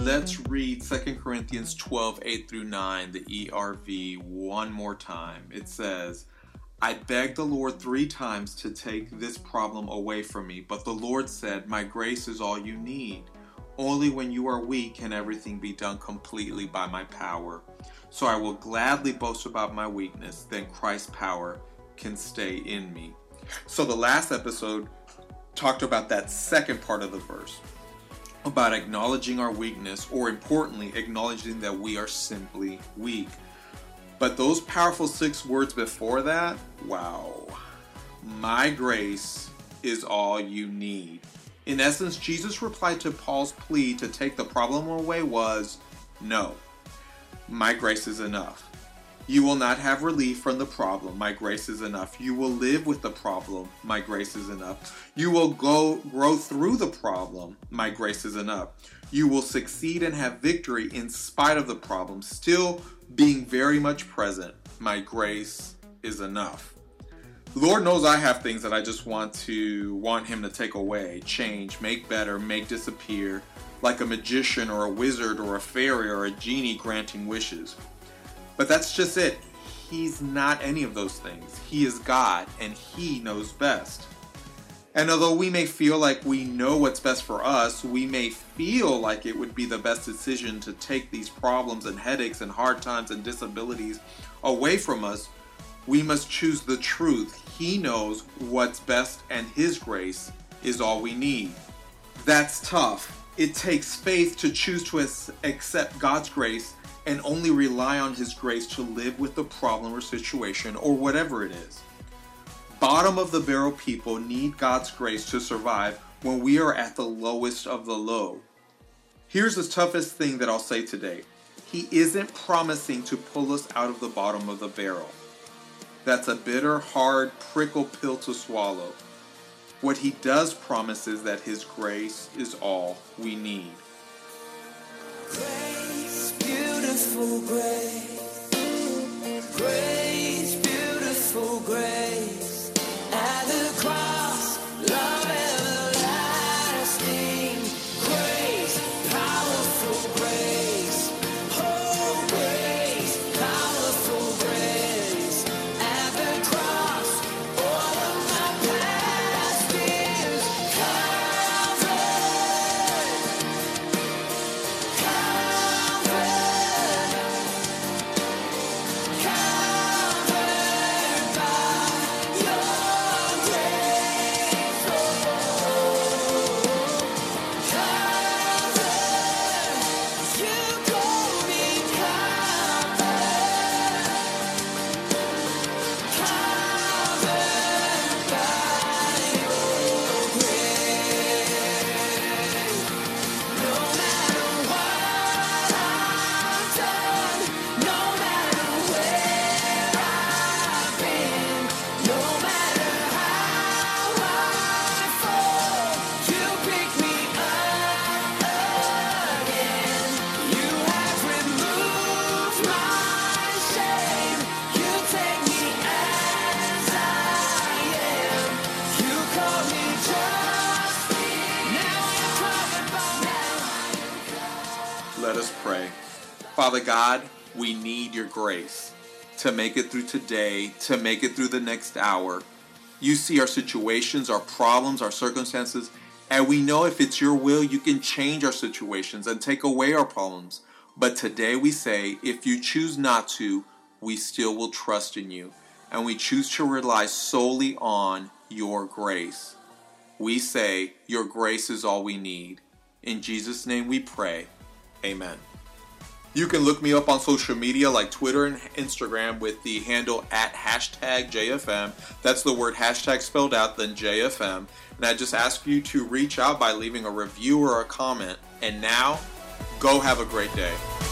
Let's read 2 Corinthians 12:8-9, the ERV, one more time. It says, I begged the Lord 3 times to take this problem away from me, but the Lord said, my grace is all you need. Only when you are weak can everything be done completely by my power. So I will gladly boast about my weakness, then Christ's power can stay in me. So the last episode talked about that second part of the verse, about acknowledging our weakness, or importantly, acknowledging that we are simply weak. But those powerful 6 words before that, wow. My grace is all you need. In essence, Jesus' reply to Paul's plea to take the problem away was, no, my grace is enough. You will not have relief from the problem. My grace is enough. You will live with the problem. My grace is enough. You will grow through the problem. My grace is enough. You will succeed and have victory in spite of the problem, still being very much present. My grace is enough. Lord knows I have things that I just want him to take away, change, make better, make disappear, like a magician or a wizard or a fairy or a genie granting wishes. But that's just it. He's not any of those things. He is God, and he knows best. And although we may feel like we know what's best for us, we may feel like it would be the best decision to take these problems and headaches and hard times and disabilities away from us, we must choose the truth. He knows what's best, and his grace is all we need. That's tough. It takes faith to choose to accept God's grace and only rely on his grace to live with the problem or situation or whatever it is. Bottom of the barrel people need God's grace to survive when we are at the lowest of the low. Here's the toughest thing that I'll say today. He isn't promising to pull us out of the bottom of the barrel. That's a bitter, hard, prickle pill to swallow. What he does promise is that his grace is all we need. Grace, grace, beautiful grace, at the cross, love everlasting, grace, powerful grace, oh grace, powerful grace, at the cross, all of my past is covered. Let us pray. Father God, we need your grace to make it through today, to make it through the next hour. You see our situations, our problems, our circumstances, and we know if it's your will, you can change our situations and take away our problems. But today we say, if you choose not to, we still will trust in you, and we choose to rely solely on your grace. We say, your grace is all we need. In Jesus' name we pray. Amen. You can look me up on social media like Twitter and Instagram with the handle @#JFM. That's the word hashtag spelled out, then JFM. And I just ask you to reach out by leaving a review or a comment. And now, go have a great day.